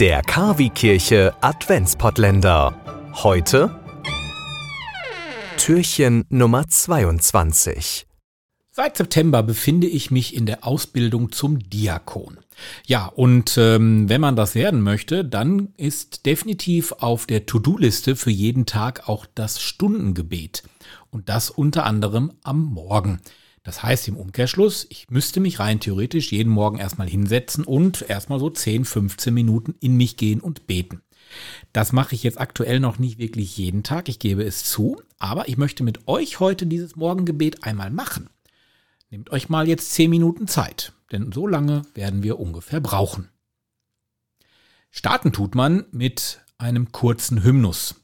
Der KW-Kirche AdventsPodLender. Heute Türchen Nummer 22. Seit September befinde ich mich in der Ausbildung zum Diakon. Ja, und wenn man das werden möchte, dann ist definitiv auf der To-Do-Liste für jeden Tag auch das Stundengebet. Und das unter anderem am Morgen. Das heißt im Umkehrschluss, ich müsste mich rein theoretisch jeden Morgen erstmal hinsetzen und erstmal so 10, 15 Minuten in mich gehen und beten. Das mache ich jetzt aktuell noch nicht wirklich jeden Tag, ich gebe es zu, aber ich möchte mit euch heute dieses Morgengebet einmal machen. Nehmt euch mal jetzt 10 Minuten Zeit, denn so lange werden wir ungefähr brauchen. Starten tut man mit einem kurzen Hymnus.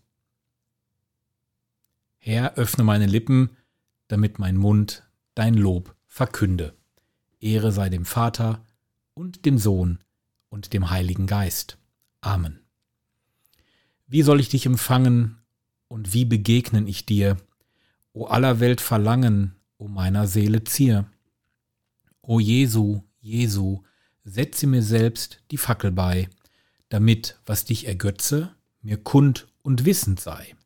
Herr, öffne meine Lippen, damit mein Mund dein Lob verkünde. Ehre sei dem Vater und dem Sohn und dem Heiligen Geist. Amen. Wie soll ich dich empfangen und wie begegnen ich dir? O aller Welt Verlangen, o meiner Seele Zier. O Jesu, Jesu, setze mir selbst die Fackel bei, damit, was dich ergötze, mir kund und wissend sei.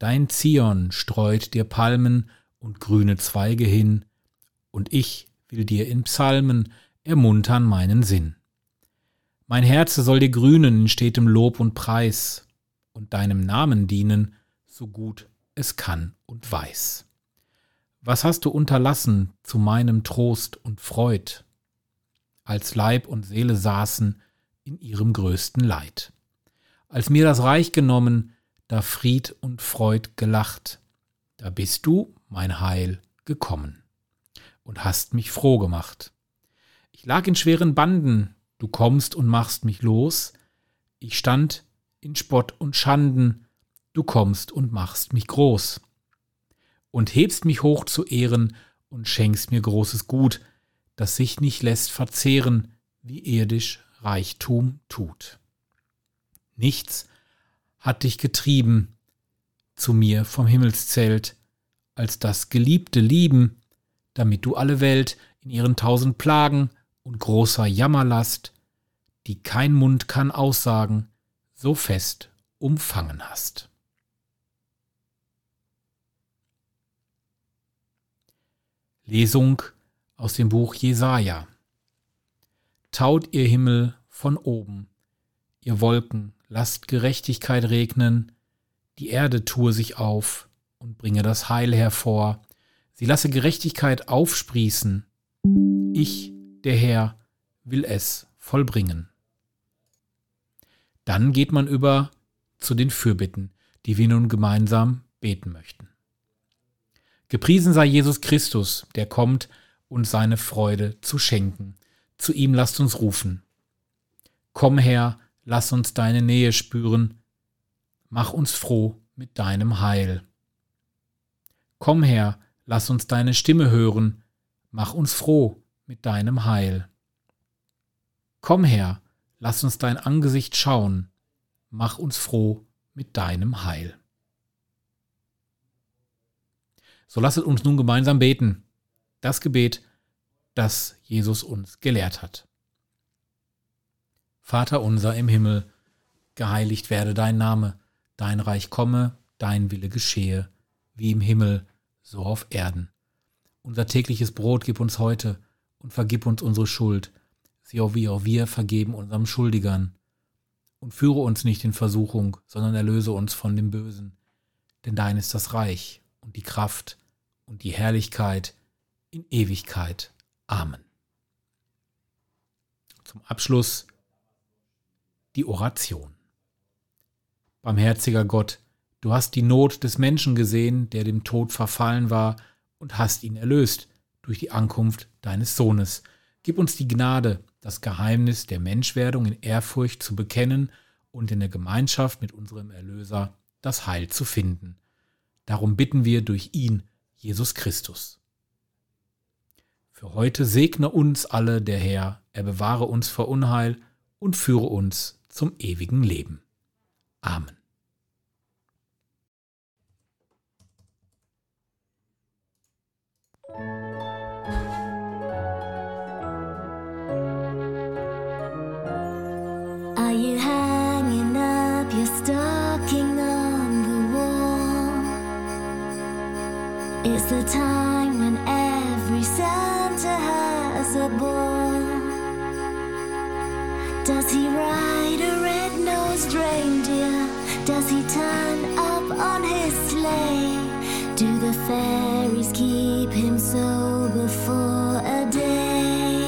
Dein Zion streut dir Palmen und grüne Zweige hin, und ich will dir in Psalmen ermuntern meinen Sinn. Mein Herz soll dir grünen in stetem Lob und Preis und deinem Namen dienen, so gut es kann und weiß. Was hast du unterlassen zu meinem Trost und Freud, als Leib und Seele saßen in ihrem größten Leid? Als mir das Reich genommen, da Fried und Freud gelacht, da bist du, mein Heil, gekommen und hast mich froh gemacht. Ich lag in schweren Banden, du kommst und machst mich los. Ich stand in Spott und Schanden, du kommst und machst mich groß. Und hebst mich hoch zu Ehren und schenkst mir großes Gut, das sich nicht lässt verzehren, wie irdisch Reichtum tut. Nichts hat dich getrieben zu mir vom Himmelszelt, als das geliebte Lieben, damit du alle Welt in ihren 1000 Plagen und großer Jammerlast, die kein Mund kann aussagen, so fest umfangen hast. Lesung aus dem Buch Jesaja. Taut ihr Himmel von oben, ihr Wolken, lasst Gerechtigkeit regnen, die Erde tue sich auf und bringe das Heil hervor. Sie lasse Gerechtigkeit aufsprießen. Ich, der Herr, will es vollbringen. Dann geht man über zu den Fürbitten, die wir nun gemeinsam beten möchten. Gepriesen sei Jesus Christus, der kommt, uns seine Freude zu schenken. Zu ihm lasst uns rufen. Komm her, lass uns deine Nähe spüren. Mach uns froh mit deinem Heil. Komm her, lass uns deine Stimme hören, mach uns froh mit deinem Heil. Komm her, lass uns dein Angesicht schauen, mach uns froh mit deinem Heil. So lasset uns nun gemeinsam beten, das Gebet, das Jesus uns gelehrt hat. Vater unser im Himmel, geheiligt werde dein Name, dein Reich komme, dein Wille geschehe, wie im Himmel, so auf Erden. Unser tägliches Brot gib uns heute und vergib uns unsere Schuld, so wie auch wir vergeben unseren Schuldigern. Und führe uns nicht in Versuchung, sondern erlöse uns von dem Bösen. Denn dein ist das Reich und die Kraft und die Herrlichkeit in Ewigkeit. Amen. Zum Abschluss die Oration. Barmherziger Gott, du hast die Not des Menschen gesehen, der dem Tod verfallen war, und hast ihn erlöst durch die Ankunft deines Sohnes. Gib uns die Gnade, das Geheimnis der Menschwerdung in Ehrfurcht zu bekennen und in der Gemeinschaft mit unserem Erlöser das Heil zu finden. Darum bitten wir durch ihn, Jesus Christus. Für heute segne uns alle der Herr, er bewahre uns vor Unheil und führe uns zum ewigen Leben. Amen. you hanging up your stocking on the wall? It's the time when every Santa has a ball. Does he ride a red-nosed reindeer? Does he turn up on his sleigh? Do the fairies keep him sober for a day?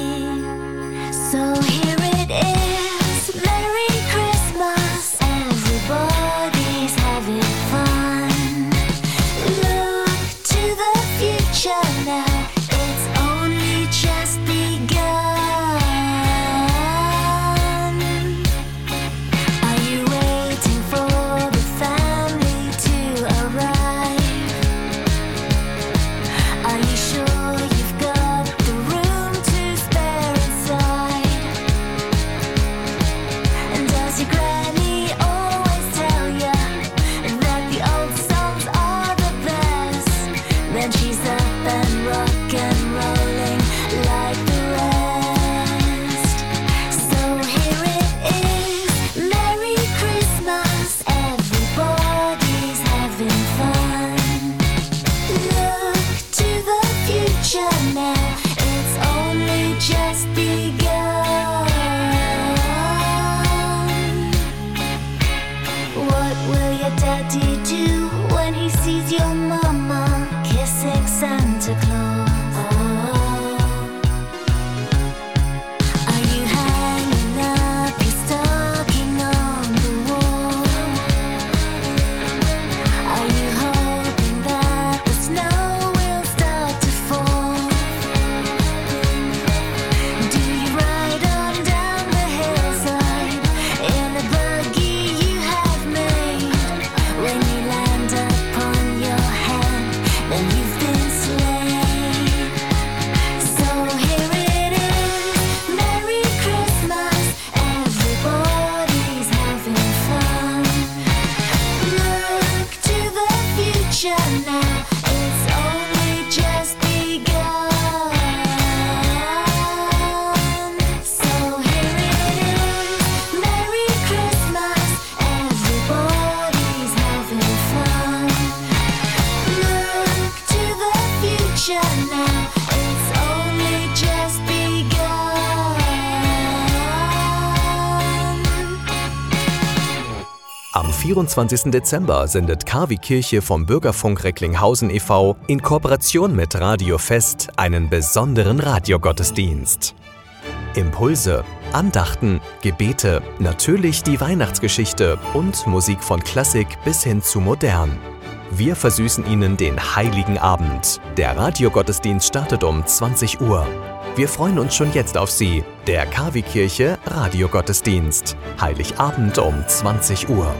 So here it is, Merry Christmas, everybody's having fun. Look to the future now, it's only just begun. Am 24. Dezember sendet KW-Kirche vom Bürgerfunk Recklinghausen e.V. in Kooperation mit Radio Fest einen besonderen Radiogottesdienst. Impulse, Andachten, Gebete, natürlich die Weihnachtsgeschichte und Musik von Klassik bis hin zu modern. Wir versüßen Ihnen den Heiligen Abend. Der Radiogottesdienst startet um 20 Uhr. Wir freuen uns schon jetzt auf Sie. Der KW-Kirche Radiogottesdienst. Heiligabend um 20 Uhr.